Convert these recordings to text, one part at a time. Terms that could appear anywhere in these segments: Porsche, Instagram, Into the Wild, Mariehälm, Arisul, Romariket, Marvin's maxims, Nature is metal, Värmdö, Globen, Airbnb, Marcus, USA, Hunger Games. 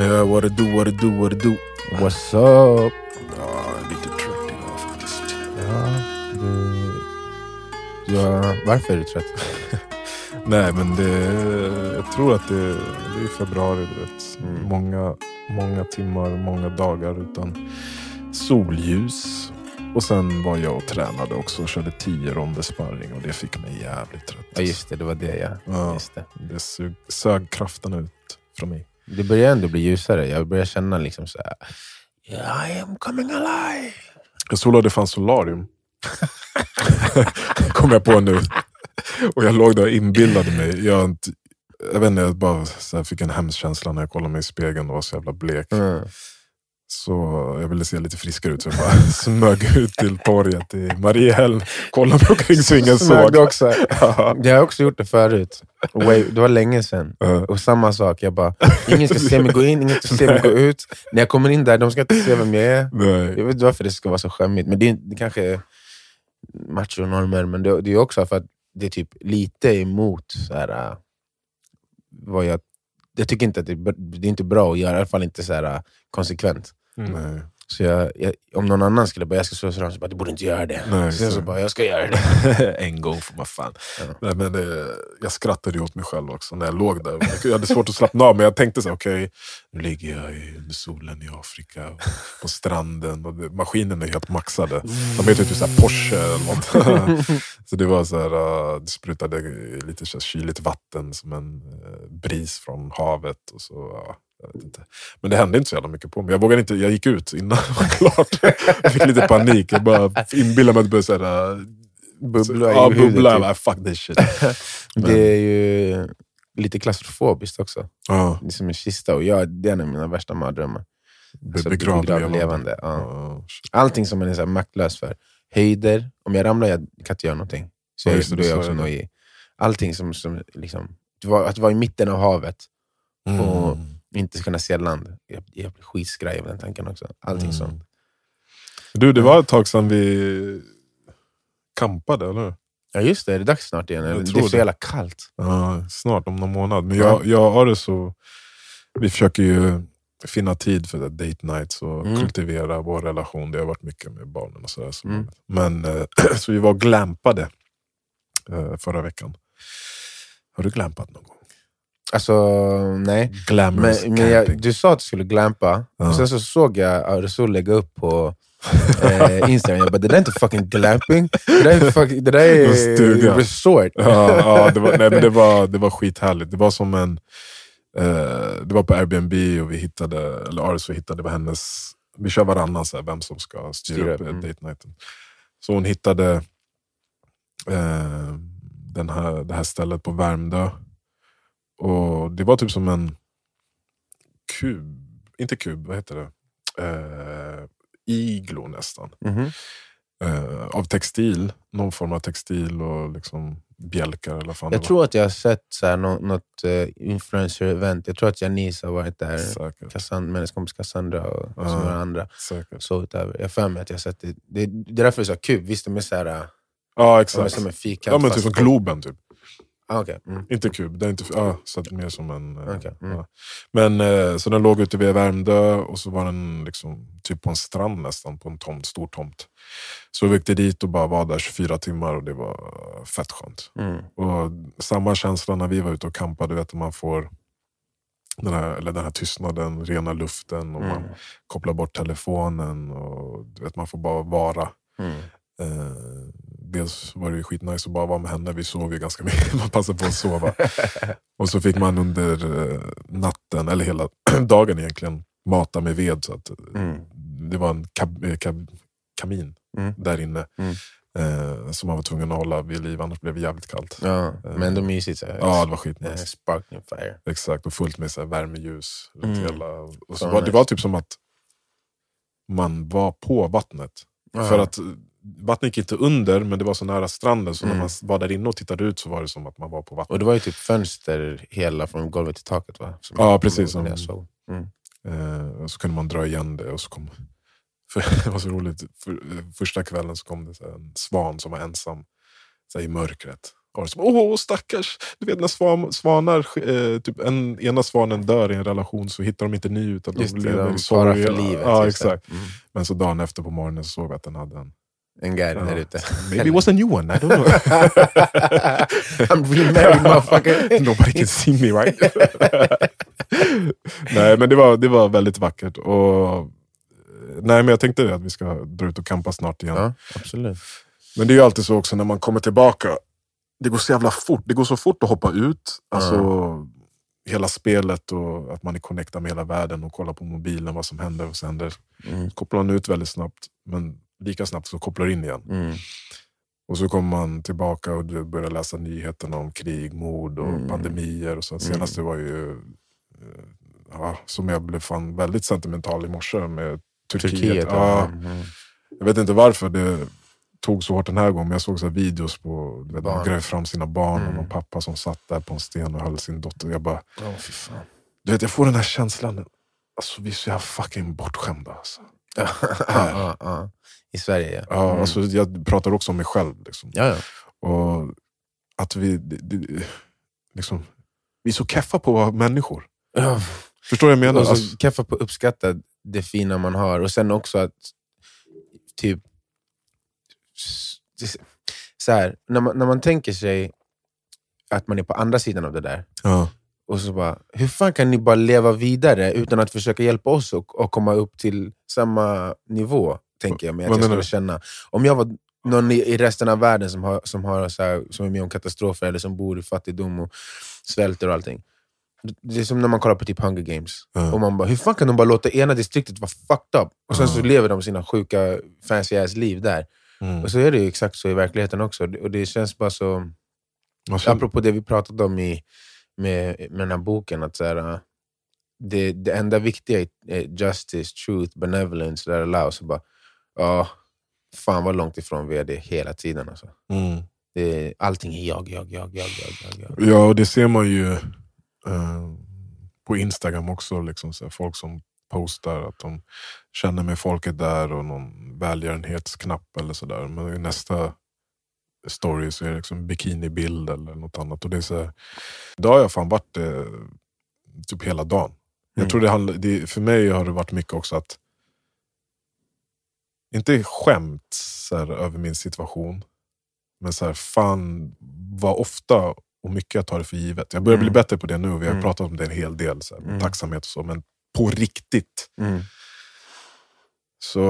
What it do, what it do, what it do. What's up? Lite trött idag faktiskt. Varför är du trött? Nej, men jag tror att det är februari, du vet. Mm. Många timmar, många dagar utan solljus. Och sen var jag och tränade också och körde 10 ronder sparring och det fick mig jävligt trött. Ja, just det, det var det ja. Just det. Det sög kraften ut från mig. Det börjar ändå bli ljusare. Jag börjar känna liksom så här. Yeah, I am coming alive. Jag såg att det fanns solarium. Kommer jag på nu. Och jag låg där och inbillade mig. Jag vet inte, jag bara så här, fick en hemskänsla när jag kollade mig i spegeln och var så jävla blek. Mm. Så jag ville se lite friskare ut så jag bara smög ut till torget i Mariehälm. Kollade mig omkring så ingen såg. Också. Ja. Jag har också gjort det förut. Det var länge sedan. Och samma sak, jag bara, ingen ska se mig gå in, ingen ska se mig gå ut. När jag kommer in där, de ska inte se vem jag är. Nej. Jag vet inte varför det ska vara så skämmigt. Men det kanske är macho och normer. Men det är också för att det är typ lite emot så här, vad jag tycker inte att det är inte bra att göra. I alla fall inte så här konsekvent. Nej. Så jag, om någon annan skulle bara, jag ska slå sådär, så bara, du borde inte göra det. Nej, så jag så bara, jag ska göra det. En gång för vad fan. Ja. Nej, men jag skrattade åt mig själv också när jag låg där. Jag hade svårt att slappna av, men jag tänkte så okej, nu ligger jag i solen i Afrika, på stranden, och maskinen är helt maxade. De heter typ såhär Porsche eller något. Så det var såhär, det sprutade lite så här kyligt vatten som en bris från havet och så, ja. Jag vet inte. Men det hände inte så jävla mycket på mig. Jag vågade inte, jag gick ut innan det var klart. Jag fick lite panik. Jag bara inbillade mig att börja såhär bubbla. Ja, bubbla. Typ. Fuck this shit. Det är ju lite klaustrofobiskt också. Ja. Det är som en kista och det är en av mina värsta mardrömmar. Alltså, begravlevande. Ja. Oh, allting som man är så här maktlös för. Höjder. Om jag ramlar, jag kan inte göra någonting. Så då är jag också nojig. Allting som liksom, att vara i mitten av havet. Mm. Och inte kunna se land. Jag blir skitskraj över den tanken också. Allting sånt. Du, det var ett tag sedan vi kampade, eller? Ja, just det. Är det dags snart igen? Det är så jävla kallt. Ja, snart om någon månad. Men jag har det så... Vi försöker ju finna tid för date nights och kultivera vår relation. Det har varit mycket med barnen och sådär. Men så vi var glampade förra veckan. Har du glampat någon gång? Alltså, nej. Men du sa att du skulle glampa. Ja. Och sen så såg jag Arisul lägga upp på Instagram. Jag bara, det där är inte fucking glamping. Det där är resort. Ja, det var skithärligt. Det var som det var på Airbnb och Arisul hittade, det var hennes, vi kör varannan så här, vem som ska styra upp date nighten. Så hon hittade det här stället på Värmdö. Och det var typ som en kub, vad heter det? Iglo nästan. Mm-hmm. Av textil, någon form av textil och liksom bjälkar eller fan. Jag tror att jag har sett så här något influencer-event. Jag tror att Janice har varit där. Hennes kompis Cassandra och några andra. Säkert. Så utöver. Jag för mig att jag har sett det. Det är därför det är så kub, visst de är så här... Ja, exakt. Som en fikant. Ja, men typ som Globen typ. Ah, okay. Inte kub, det är inte så att mer som en Men så den låg ute vid Värmdö och så var den liksom typ på en strand nästan, på en tomt, stor tomt. Så vi åkte dit och bara var där 24 timmar och det var fett skönt. Och samma känsla när vi var ute och kampade, vet att man får den här tystnaden, rena luften och man kopplar bort telefonen och du vet, man får bara vara. Dels var det ju skitnice att bara vara med henne. Vi sov ju ganska mycket. Man passade på att sova. Och så fick man under natten, eller hela dagen egentligen, mata med ved. Så att det var en kamin där inne. Som man var tvungen att hålla vid liv. Annars blev det jävligt kallt. Ja, men ändå mysigt. Så här. Ja, det var skitnice. Sparkling fire. Exakt, och fullt med så här värmeljus. Och så det var typ som att man var på vattnet. För att... Vattnet gick inte under, men det var så nära stranden så när man var där inne och tittade ut så var det som att man var på vattnet. Och det var ju typ fönster hela från golvet till taket, va? Som precis. Som, såg. Och så kunde man dra igen det och så kom... det var så roligt. Första kvällen så kom det så en svan som var ensam så här, i mörkret. Åh, stackars. Du vet när svanar typ ena svanen dör i en relation så hittar de inte ny utan de lever i sorg för livet. Ja, exakt. Mm. Men så dagen efter på morgonen så såg vi att den hade en guy där ute. Maybe it was a new one, I don't know. I'm remarried, motherfucker. Nobody can see me, right? Nej, men det var väldigt vackert. Och nej, men jag tänkte att vi ska dra ut och campa snart igen. Ja, absolut. Men det är ju alltid så också när man kommer tillbaka. Det går så jävla fort. Det går så fort att hoppa ut. Alltså hela spelet och att man är connectad med hela världen och kollar på mobilen vad som händer och så händer. Mm. Kopplar man ut väldigt snabbt. Men lika snabbt så kopplar in igen. Mm. Och så kommer man tillbaka och börjar läsa nyheterna om krig, mord och pandemier. Och så. Senast det var ju... Ja, som jag blev fan väldigt sentimental i morse med Turkiet. Ja. Mm. Jag vet inte varför det... tog så hårt den här gången, men jag såg så här videos på de grävde fram sina barn och någon pappa som satt där på en sten och höll sin dotter. Jag bara, fy fan. Du vet, jag får den här känslan, alltså vi är så jävla fucking bortskämda alltså. I Sverige. Ja, alltså jag pratar också om mig själv liksom. Ja. Och att vi liksom, vi är så keffa på vad människor. Ja. Förstår du vad jag menar? Alltså, alltså, keffa på att uppskatta det fina man har och sen också att typ så här, när man tänker sig att man är på andra sidan av det där och så bara, hur fan kan ni bara leva vidare utan att försöka hjälpa oss och komma upp till samma nivå, tänker jag mig att jag skulle känna om jag var någon i resten av världen som har så här, som är med om katastrofer eller som bor i fattigdom och svälter och allting. Det är som när man kollar på typ Hunger Games och man bara, hur fan kan de bara låta ena distriktet vara fucked up och sen så lever de sina sjuka fancy ass liv där. Mm. Och så är det ju exakt så i verkligheten också. Och det känns bara så... Alltså, apropå det vi pratade om med den här boken. Att så här, det enda viktiga är justice, truth, benevolence. Där allows. Så bara, fan vad långt ifrån vi är det hela tiden. Alltså. Mm. Allting är jag. Ja, och det ser man ju på Instagram också. Liksom, så här, folk som... postar att de känner med folket där och någon välgörenhetsknapp eller sådär. Men i nästa story så är det liksom bikinibild eller något annat. Och det är så här, idag har jag fan varit typ hela dagen. Jag tror det för mig har det varit mycket också att inte skämt så här, över min situation, men så här, fan vad ofta och mycket jag tar det för givet. Jag börjar bli bättre på det nu och vi har pratat om det en hel del så här, tacksamhet och så, men på riktigt. Så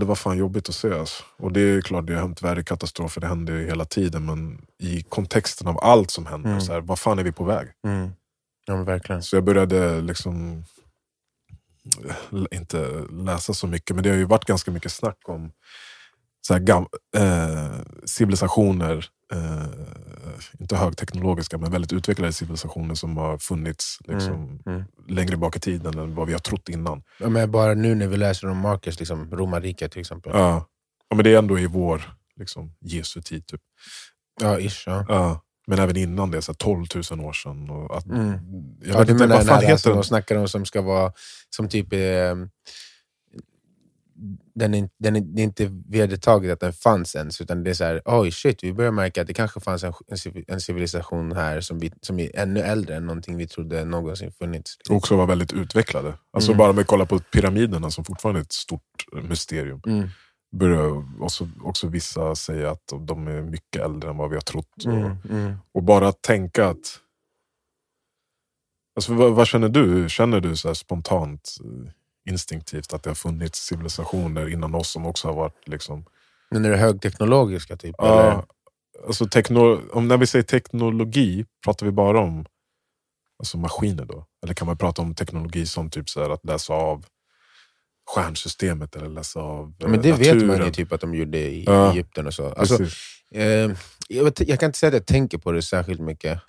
det var fan jobbigt att se alltså. Och det är klart, det har hänt värre katastrofer, det händer ju hela tiden, men i kontexten av allt som händer så här, vad fan är vi på väg? Ja, men verkligen. Så jag började liksom inte läsa så mycket, men det har ju varit ganska mycket snack om så här civilisationer, inte högteknologiska men väldigt utvecklade civilisationer som har funnits liksom, längre bak i tiden än vad vi har trott innan. Ja, men bara nu när vi läser om Marcus, liksom Romariket till exempel. Ja, men det är ändå i vår liksom, Jesu tid typ. Ja, ish. Ja. Men även innan det, så 12 000 år sedan. Och att, jag vet inte, vad fan heter de snackar om som ska vara, som typ det är inte vedertaget att den fanns ens, utan det är så här, oj shit, vi börjar märka att det kanske fanns en civilisation här som är ännu äldre än någonting vi trodde någonsin funnits. Och också var väldigt utvecklade. Alltså bara med att kolla på pyramiderna som fortfarande är ett stort mysterium. Börjar också vissa säga att de är mycket äldre än vad vi har trott. Och bara tänka att alltså, vad känner du? Känner du så här spontant instinktivt att det har funnits civilisationer innan oss som också har varit liksom... Men är det högteknologiska typ? Ja, eller? Alltså om när vi säger teknologi, pratar vi bara om alltså maskiner då? Eller kan man prata om teknologi som typ så här att läsa av stjärnsystemet eller läsa av men det naturen? Vet man ju typ att de gjorde i Egypten och så. Alltså, jag kan inte säga att jag tänker på det särskilt mycket.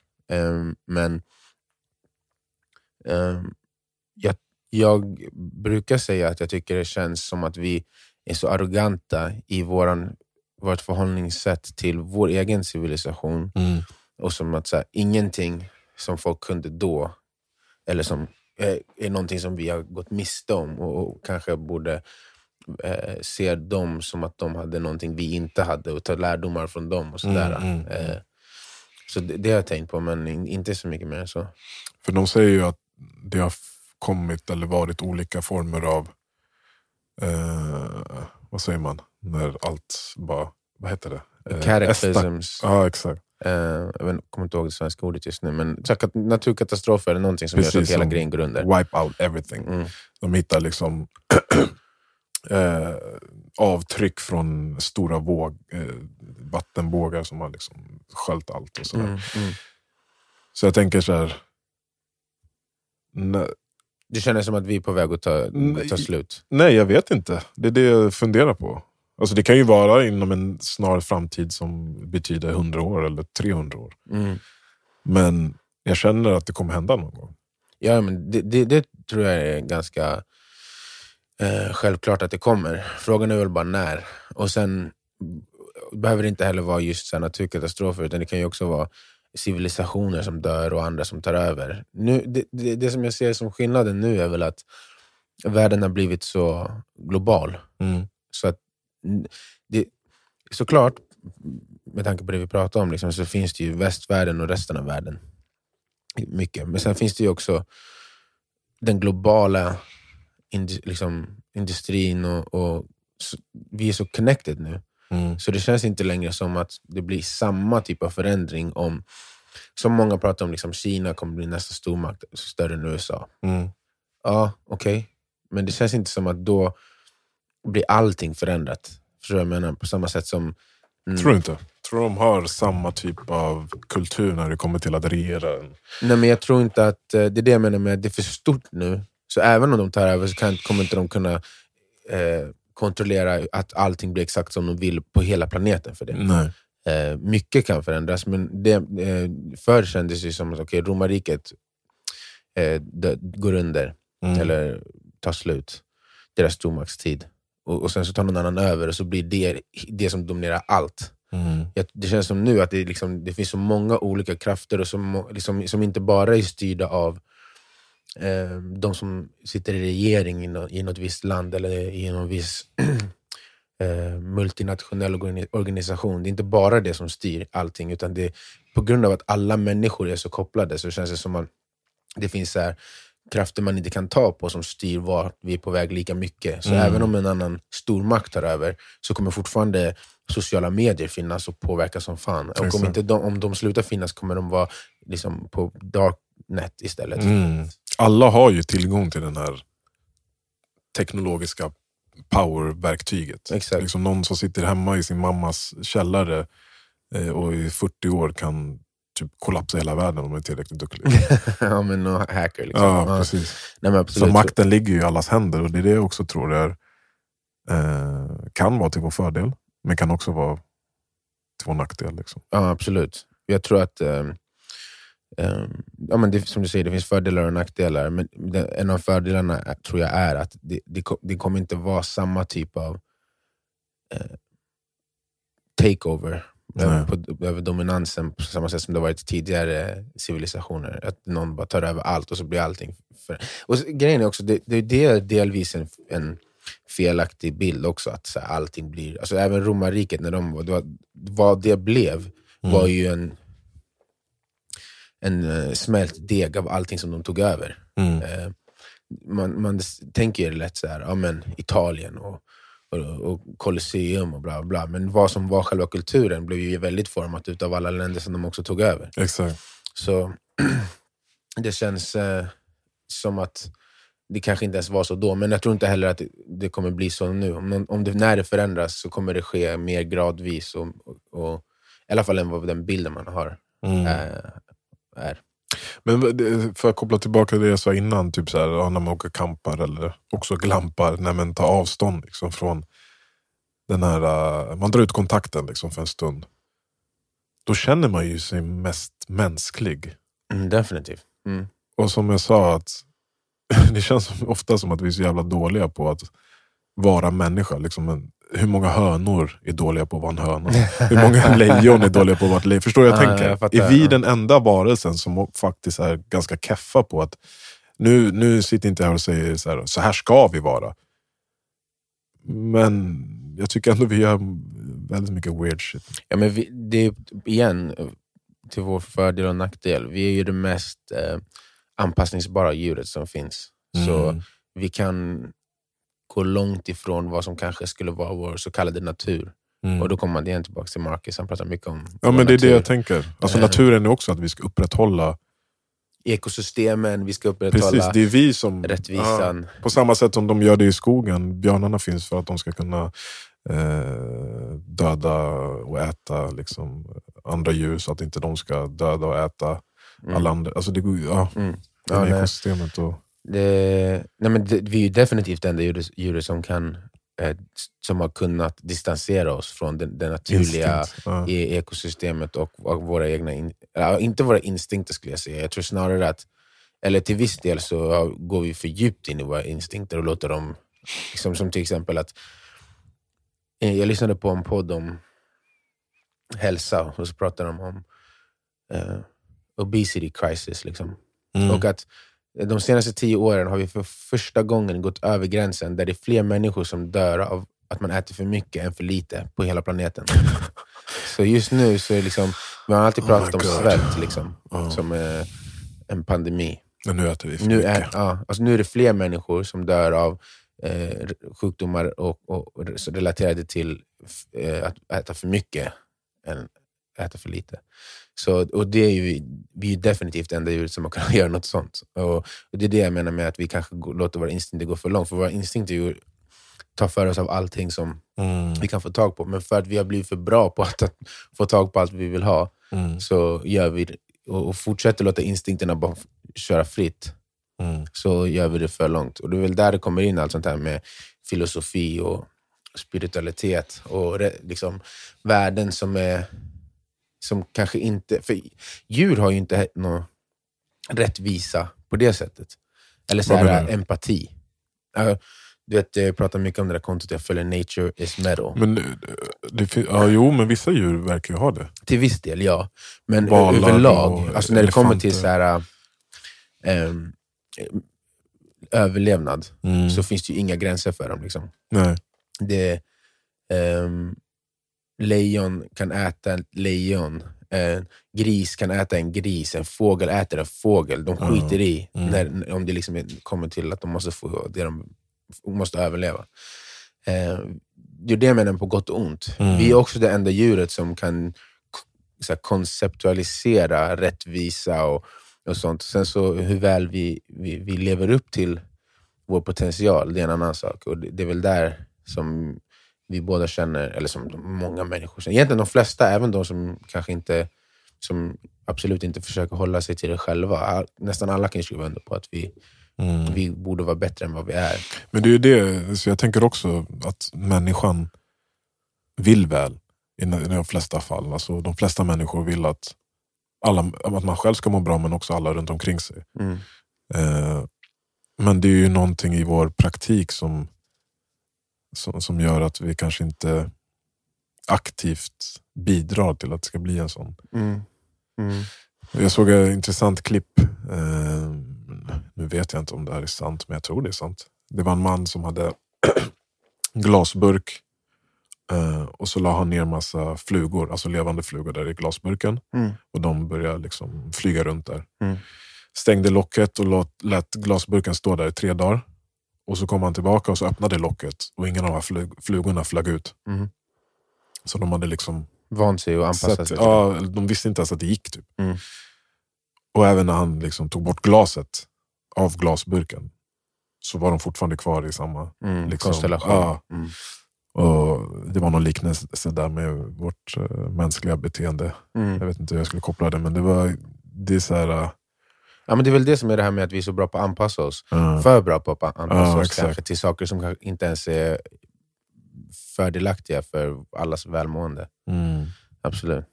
Jag brukar säga att jag tycker det känns som att vi är så arroganta i vårt förhållningssätt till vår egen civilisation. Och som att så här, ingenting som folk kunde då eller som är någonting som vi har gått miste om och kanske borde se dem som att de hade någonting vi inte hade och ta lärdomar från dem och sådär. Så det har jag tänkt på, men inte så mycket mer så. För de säger ju att det har kommit eller varit olika former av vad säger man? När allt bara, vad heter det? Cataclysms. Ja, exakt. Jag kommer inte ihåg det svenska ordet just nu, men naturkatastrofer är någonting som precis, gör att hela grejen går under. Wipe out everything. Mm. De hittar liksom avtryck från stora vattenbågar som har liksom sköljt allt och sådär. Så jag tänker så här. Det känns som att vi är på väg att ta slut. Nej, jag vet inte. Det är det jag funderar på. Alltså det kan ju vara inom en snar framtid som betyder 100 år eller 300 år. Mm. Men jag känner att det kommer hända någon gång. Ja, men det tror jag är ganska självklart att det kommer. Frågan är väl bara när. Och sen behöver det inte heller vara just så här naturkatastrofer, utan det kan ju också vara civilisationer som dör och andra som tar över. Nu, det som jag ser som skillnaden nu är väl att världen har blivit så global. Mm. Så att det, såklart med tanke på det vi pratar om liksom, så finns det ju västvärlden och resten av världen mycket, men sen finns det ju också den globala industrin och så, vi är så connected nu. Så det känns inte längre som att det blir samma typ av förändring om, som många pratar om liksom, Kina kommer bli nästa stormakt, större än USA. Ja, okej. Men det känns inte som att då blir allting förändrat. Förstår jag menar? På samma sätt som... Tror du inte? Tror de har samma typ av kultur när det kommer till att regera? Nej, men jag tror inte att... Det är det jag menar med att det är för stort nu. Så även om de tar över så kommer inte de kunna kontrollera att allting blir exakt som de vill på hela planeten för det. Nej. Mycket kan förändras, men det, förr kändes det som att Romariket går under. Eller tar slut. Deras stormaktstid. Och sen så tar någon annan över och så blir det som dominerar allt. Det känns som nu att det finns så många olika krafter och som inte bara är styrda av de som sitter i regering i något visst land eller i någon viss multinationell organisation. Det är inte bara det som styr allting, utan det är på grund av att alla människor är så kopplade, så känns det som att det finns så här krafter man inte kan ta på som styr vart vi är på väg lika mycket. Så även om en annan stormakt tar över så kommer fortfarande sociala medier finnas och påverka som fan. Och om de slutar finnas kommer de vara liksom på darknet istället. Alla har ju tillgång till den här teknologiska powerverktyget. Exakt. Liksom någon som sitter hemma i sin mammas källare och i 40 år kan typ kollapsa hela världen om man är tillräckligt duktig. Ja, men någon hacker liksom. Ja, precis. Nej, men absolut. Så makten ligger ju i allas händer, och det är det jag också tror är, kan vara till vår fördel, men kan också vara till vår nackdel liksom. Ja, absolut. Jag tror att ja, men det, som du säger, det finns fördelar och nackdelar, men en av fördelarna tror jag är att det kommer inte vara samma typ av takeover över dominansen på samma sätt som det varit tidigare civilisationer, att någon bara tar över allt och så blir allting och grejen är också, det är delvis en felaktig bild också, att så här, allting blir, alltså även Romariket när de var, vad det blev var ju en smält deg av allting som de tog över. Man tänker ju lätt så här, ja men Italien och Colosseum och bla bla, men vad som var själva kulturen blev ju väldigt format utav alla länder som de också tog över. Exakt. Så det känns som att det kanske inte ens var så då, men jag tror inte heller att det kommer bli så nu. När det förändras så kommer det ske mer gradvis och i alla fall än vad den bilden man har är. Men för att koppla tillbaka till det jag sa innan, typ så här, när man åker kampar eller också glampar, när man tar avstånd liksom från den här, man drar ut kontakten liksom för en stund, då känner man ju sig mest mänsklig. Definitivt. Och som jag sa, att det känns ofta som att vi är så jävla dåliga på att vara människa liksom. Hur många hönor är dåliga på att vara en höna? Hur många lejon är dåliga på att vara ett lejon? Förstår jag tänker? Jag är vi den enda varelsen som faktiskt är ganska keffa på att nu sitter inte jag och säger så här ska vi vara. Men jag tycker ändå vi gör väldigt mycket weird shit. Ja, men det är igen till vår fördel och nackdel. Vi är ju det mest anpassningsbara djuret som finns. Mm. Så vi kan gå långt ifrån vad som kanske skulle vara vår så kallade natur. Mm. Och då kommer man igen tillbaka till Marcus. Han pratar mycket om ja, men det är natur. Det jag tänker. Alltså naturen är också att vi ska upprätthålla ekosystemen, vi ska upprätthålla. Precis, det är vi som rättvisan. Ja, på samma sätt som de gör det i skogen. Björnarna finns för att de ska kunna döda och äta liksom andra djur så att inte de ska döda och äta alla andra. Alltså det går det ekosystemet och vi är ju definitivt det enda djuret som kan som har kunnat distansera oss från det naturliga ekosystemet och våra egna inte våra instinkter skulle jag säga. Jag tror snarare att eller till viss del så går vi för djupt in i våra instinkter och låter dem liksom, som till exempel att jag lyssnade på en podd om hälsa och så pratade de om obesity crisis liksom. Och att de senaste 10 åren har vi för första gången gått över gränsen där det är fler människor som dör av att man äter för mycket än för lite på hela planeten. Så just nu så är liksom, vi har alltid pratat om svält liksom, som en pandemi. Men nu äter vi för mycket. Alltså nu är det fler människor som dör av sjukdomar och relaterade till att äta för mycket än äta för lite. Så, och det är ju, vi är definitivt enda djur som kan göra något sånt. Och det är det jag menar med att vi kanske låter våra instinkter gå för långt. För våra instinkter tar för oss av allting som vi kan få tag på. Men för att vi har blivit för bra på att få tag på allt vi vill ha så gör vi och fortsätter låta instinkterna bara köra fritt. Så gör vi det för långt. Och det är väl där det kommer in allt sånt här med filosofi och spiritualitet och liksom världen som kanske inte, för djur har ju inte någon rättvisa på det sättet. Eller så här empati. Du vet, jag pratar mycket om det där kontot jag följer, Nature is metal. Men men vissa djur verkar ju ha det. Till viss del, ja. Men överlag, alltså när det kommer till så här överlevnad så finns det ju inga gränser för dem liksom. Nej. Det lejon kan äta en lejon, en gris kan äta en gris, en fågel äter en fågel. De skiter i om det liksom kommer till att de måste få det de måste överleva. Det är det med den på gott och ont. Vi är också det enda djuret som kan så här, konceptualisera rättvisa och sånt. Sen så hur väl vi lever upp till vår potential, det är en annan sak. Och det är väl där som vi båda känner, eller som många människor känner. Egentligen de flesta, även de som kanske inte, som absolut inte försöker hålla sig till det själva. Nästan alla kan skriva under på att vi borde vara bättre än vad vi är. Men det är ju det, så jag tänker också att människan vill väl i de flesta fall. Alltså de flesta människor vill att man själv ska må bra, men också alla runt omkring sig. Men det är ju någonting i vår praktik som gör att vi kanske inte aktivt bidrar till att det ska bli en sån. Jag såg ett intressant klipp. Nu vet jag inte om det här är sant, men jag tror det är sant. Det var en man som hade glasburk och så la han ner massa flugor, alltså levande flugor där i glasburken. Och de började liksom flyga runt där. Stängde locket och lät glasburken stå där i 3 dagar. Och så kom han tillbaka och så öppnade locket. Och ingen av de här flugorna flög ut. Så de hade liksom vant sig och anpassat sig. Ja, de visste inte ens att det gick typ. Och även när han liksom tog bort glaset av glasburken så var de fortfarande kvar i samma liksom, konstellation. Ja. Och det var någon liknelse där med vårt mänskliga beteende. Jag vet inte hur jag skulle koppla det, men det är så här. Ja, men det är väl det som är det här med att vi är så bra på att anpassa oss. För bra på att anpassa oss kanske till saker som inte ens är fördelaktiga för allas välmående. Absolut.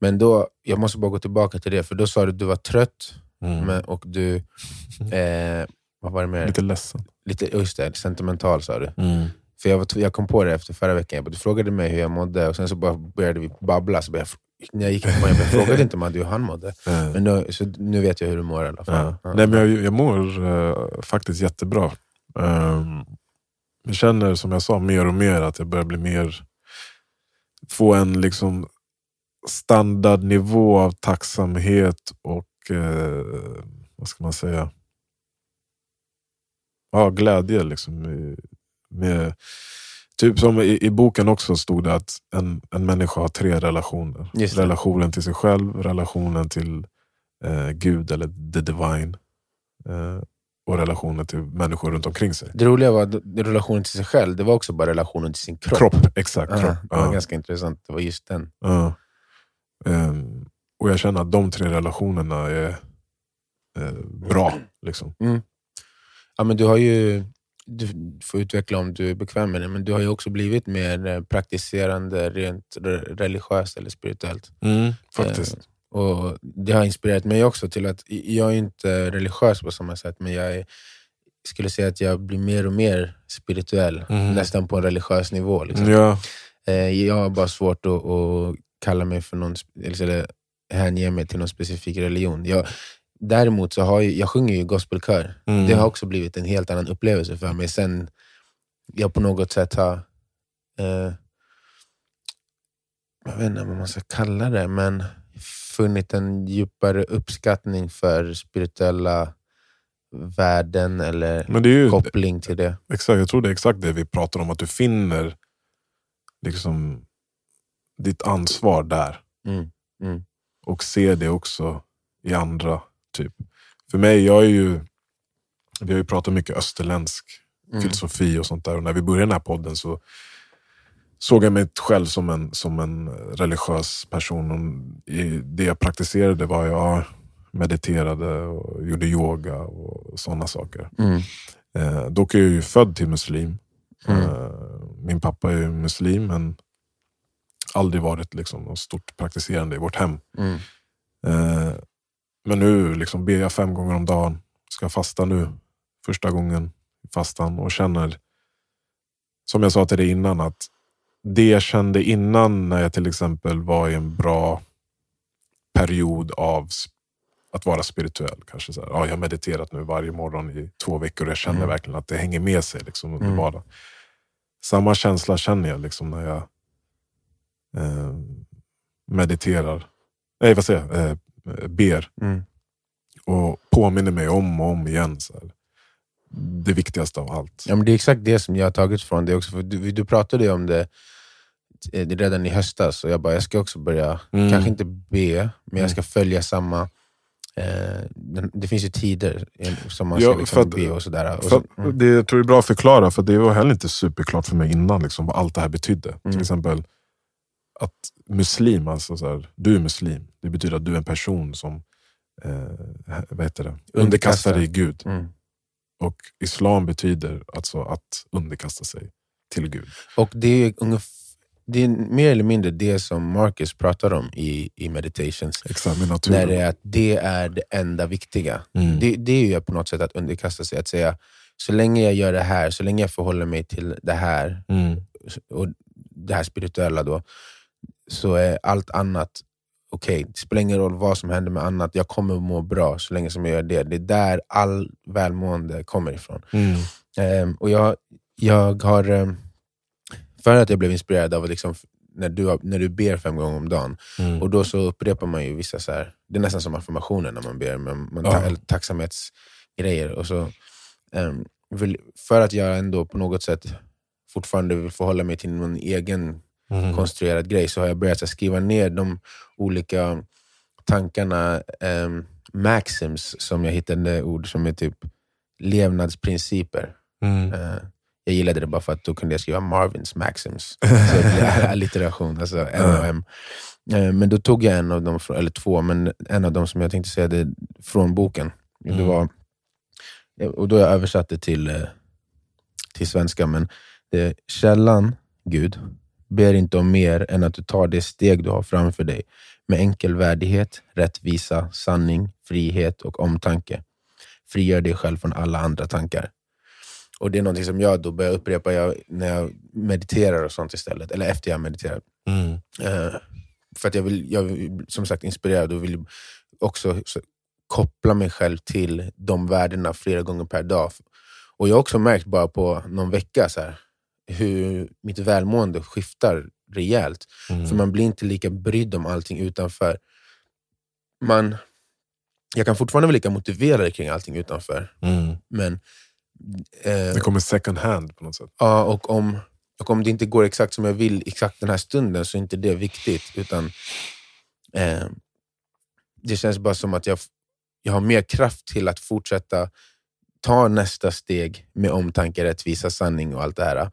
Men då, jag måste bara gå tillbaka till det. För då sa du att du var trött. Och du, vad var det mer? Lite ledsen. Lite, just det, sentimental sa du. För jag kom på det efter förra veckan. Du frågade mig hur jag mådde. Och sen så bara började vi babbla. Så började jag när jag gick på mig, jag frågade inte om att du handmådde. Men nu vet jag hur du mår i alla fall. Nej, men jag mår faktiskt jättebra. Jag känner, som jag sa, mer och mer att jag börjar bli mer få en liksom standardnivå av tacksamhet och vad ska man säga, ja, glädje liksom med typ som i boken också stod det att en människa har tre relationer. Relationen till sig själv, relationen till Gud eller the divine och relationen till människor runt omkring sig. Det roliga var relationen till sig själv. Det var också bara relationen till sin kropp. Exakt. Kropp. Det var ganska intressant. Det var just den. Och jag känner att de tre relationerna är bra. Liksom. Mm. Ja, men du har ju... Du får utveckla om du är bekväm med det, men du har ju också blivit mer praktiserande rent religiöst eller spirituellt. Mm, faktiskt. Och det har inspirerat mig också till att jag är inte religiös på samma sätt, men jag skulle säga att jag blir mer och mer spirituell, nästan på en religiös nivå liksom. Ja. Jag har bara svårt att kalla mig för någon, eller hänge mig till någon specifik religion. Däremot så jag sjunger ju gospelkör. Det har också blivit en helt annan upplevelse för mig. Sen jag på något sätt har... jag vet inte vad man ska kalla det, men funnit en djupare uppskattning för spirituella värden eller ju, koppling till det. Exakt, jag tror det är exakt det vi pratar om. Att du finner liksom ditt ansvar där. Och ser det också i andra... Typ. För mig, vi har ju pratat mycket österländsk filosofi och sånt där, och när vi började den här podden så såg jag mig själv som en religiös person, och det jag praktiserade var jag mediterade och gjorde yoga och sådana saker. Dock är jag ju född till muslim. Min pappa är ju muslim, men aldrig varit liksom något stort praktiserande i vårt hem. Men nu liksom ber jag 5 gånger om dagen. Ska fasta nu. Första gången fastan. Och känner, som jag sa till dig innan, att det jag kände innan när jag till exempel var i en bra period av att vara spirituell. Kanske så här, jag har mediterat nu varje morgon i 2 veckor. Och jag känner verkligen att det hänger med sig liksom, under vardagen. Samma känsla känner jag liksom när jag mediterar. Nej, vad säger jag? Ber och påminner mig om och om igen så här. Det viktigaste av allt. Ja, men det är exakt det som jag har tagit från det också, för du pratade ju om det redan i höstas, och jag bara, jag ska också börja kanske inte be, men jag ska följa samma det finns ju tider som man ska liksom be och sådär. Det jag tror jag är bra att förklara, för det var heller inte superklart för mig innan liksom, vad allt det här betydde. Till exempel att muslim, alltså så här, du är muslim. Det betyder att du är en person som underkastar dig Gud. Och islam betyder alltså att underkasta sig till Gud. Och det är mer eller mindre det som Marcus pratar om i meditations. Exakt, med naturen. Där är att det är det enda viktiga. Det är ju på något sätt att underkasta sig. Att säga, så länge jag gör det här, så länge jag förhåller mig till det här och det här spirituella då, så är allt annat okej. Det spelar ingen roll vad som händer med annat. Jag kommer att må bra så länge som jag gör det. Det är där all välmående kommer ifrån. Och jag har, för att jag blev inspirerad av liksom, när du ber 5 gånger om dagen, och då så upprepar man ju vissa så här, det är nästan som affirmationer när man ber, men eller tacksamhetsgrejer, och så för att jag ändå på något sätt fortfarande vill förhålla mig till någon egen konstruerad grej, så har jag börjat skriva ner de olika tankarna, maxims, som jag hittade ord som är typ levnadsprinciper. Jag gillade det bara för att då kunde jag skriva Marvin's maxims. Så det blev alliteration, alltså M&M. Men då tog jag en av dem, eller 2, men en av dem som jag tänkte säga det från boken. Det var, och då jag översatte till svenska, men det, källan Gud ber inte om mer än att du tar det steg du har framför dig med enkel värdighet, rättvisa, sanning, frihet och omtanke. Frigör dig själv från alla andra tankar. Och det är någonting som jag då börjar upprepa när jag mediterar och sånt istället. Eller efter jag mediterar. För att jag vill som sagt inspirerad och vill också koppla mig själv till de värdena flera gånger per dag. Och jag har också märkt bara på någon vecka så här, hur mitt välmående skiftar rejält. Mm. För man blir inte lika brydd om allting utanför. Jag kan fortfarande vara lika motiverad kring allting utanför. Mm. Men det kommer second hand på något sätt. Ja, och om det inte går exakt som jag vill exakt den här stunden, så är inte det viktigt. Utan det känns bara som att jag har mer kraft till att fortsätta ta nästa steg med omtanke, rättvisa, sanning och allt det här.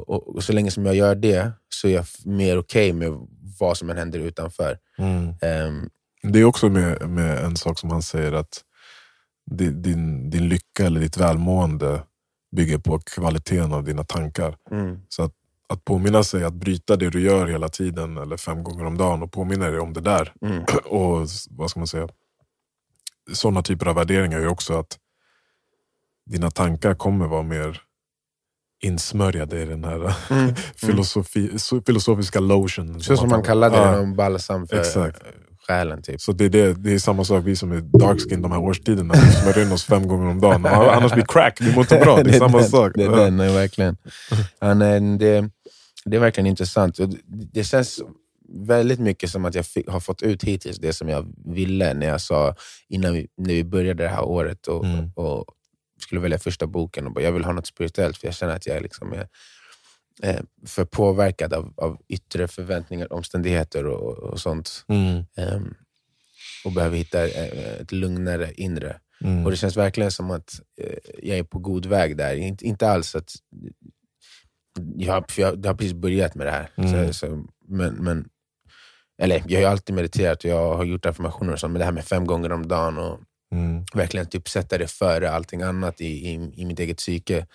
Och så länge som jag gör det, så är jag mer okej med vad som än händer utanför. Mm. Det är också med en sak som han säger, att din lycka eller ditt välmående bygger på kvaliteten av dina tankar. Mm. Så att påminna sig, att bryta det du gör hela tiden eller 5 gånger om dagen och påminna dig om det där. Mm. Och vad ska man säga, sådana typer av värderingar är också att dina tankar kommer vara mer insmörjade i den här filosofiska lotionen. Så som man kallade det, en balsam för exakt. Själen typ. Så det är samma sak, vi som är darkskin de här årstiderna, vi smörjer in oss 5 gånger om dagen. Annars blir crack, vi mår bra, det är samma sak. Det är verkligen. Det är verkligen intressant. Det känns väldigt mycket som att jag har fått ut hittills det som jag ville när jag sa när vi började det här året och skulle välja första boken och bara, jag vill ha något spirituellt, för jag känner att jag liksom är för påverkad av yttre förväntningar, omständigheter och sånt. Mm. Och behöver hitta ett lugnare inre. Mm. Och det känns verkligen som att jag är på god väg där. Inte alls att jag har precis börjat med det här. Mm. Men eller jag har ju alltid mediterat och jag har gjort affirmationer och sånt, men det här med 5 gånger om dagen och verkligen typ sätta det före allting annat i mitt eget psyke.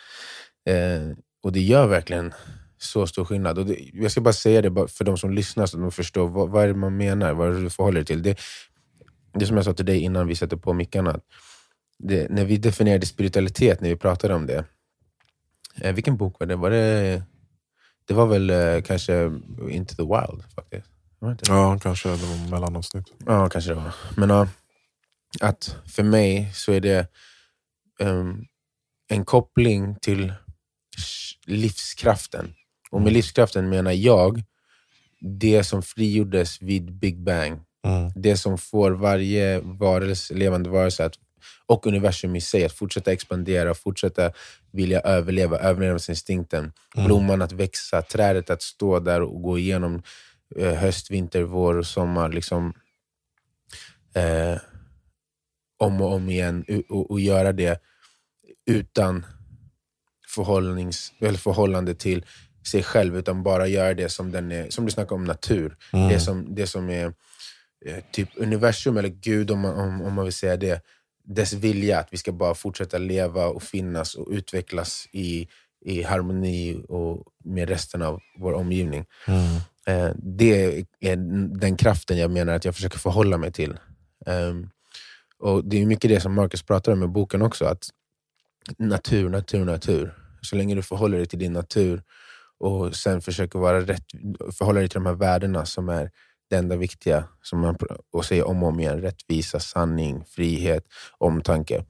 Och det gör verkligen så stor skillnad. Och jag ska bara säga det för de som lyssnar, så att de förstår vad är det man menar, vad du förhåller dig till. Det som jag sa till dig innan vi sätter på mickarna. När vi definierade spiritualitet, när vi pratade om det. Vilken bok var det? Det var väl kanske Into the Wild faktiskt. Ja, kanske det var mellanavsnitt. Ja, kanske det var. Men att för mig så är det en koppling till livskraften. Och med livskraften menar jag det som frigjordes vid Big Bang. Mm. Det som får varje levande varelse och universum i sig att fortsätta expandera, fortsätta vilja överleva sin instinkten. Blomman att växa, trädet att stå där och gå igenom höst, vinter, vår och sommar liksom om och om igen och göra det utan förhållande till sig själv, utan bara göra det som den är, som du snackar om, natur. Det som är typ universum eller Gud, om man vill säga det, dess vilja, att vi ska bara fortsätta leva och finnas och utvecklas i harmoni och med resten av vår omgivning. Det är den kraften jag menar att jag försöker förhålla mig till. Och det är mycket det som Marcus pratar om i boken också, att natur. Så länge du förhåller dig till din natur och sen försöker vara rätt, förhålla dig till de här värdena som är det enda viktiga som man och säger om och om igen: rättvisa, sanning, frihet, omtanke.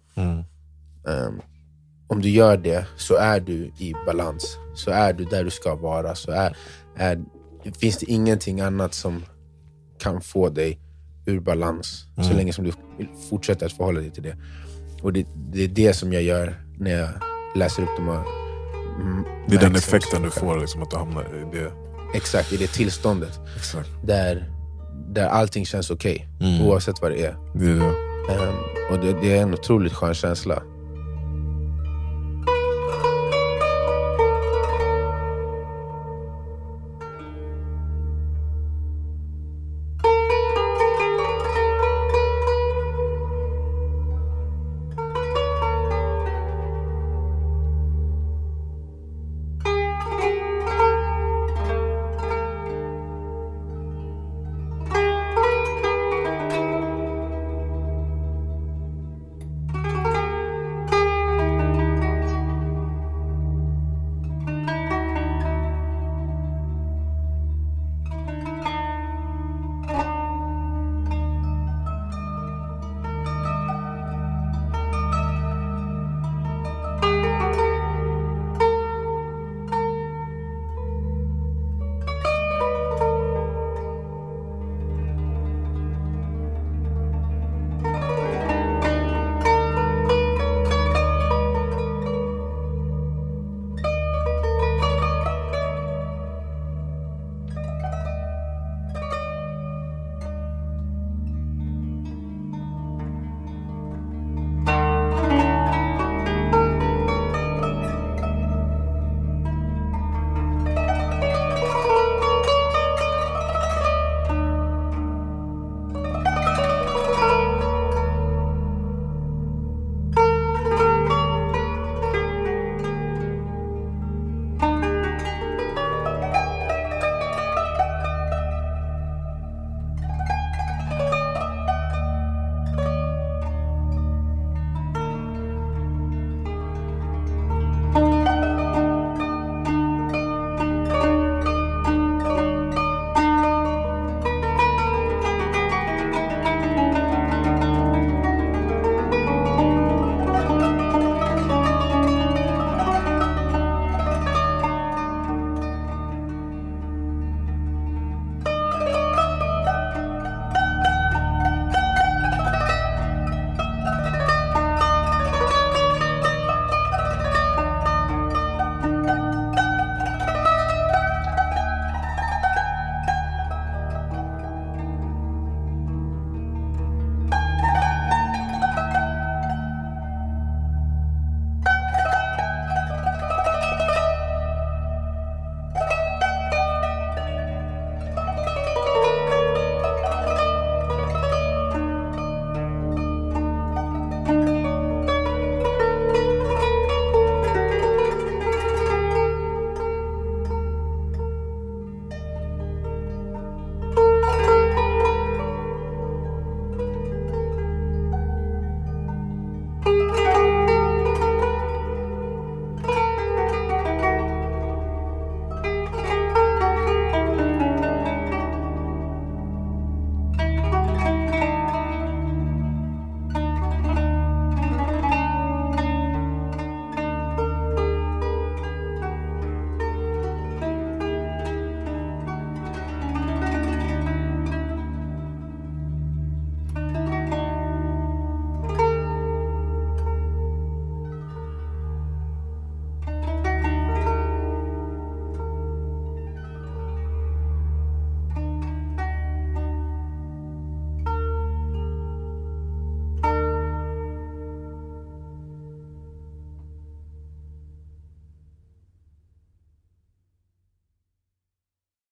Om du gör det, så är du i balans, så är du där du ska vara, så finns det ingenting annat som kan få dig ur balans, så länge som du fortsätter att förhålla dig till det. Och det är det som jag gör när jag läser upp de här. Det är den effekten du får, liksom, att du hamnar i det. Exakt, i det tillståndet. Exakt. Där allting känns okej. Oavsett vad det är. Det är det. Och det är en otroligt skön känsla.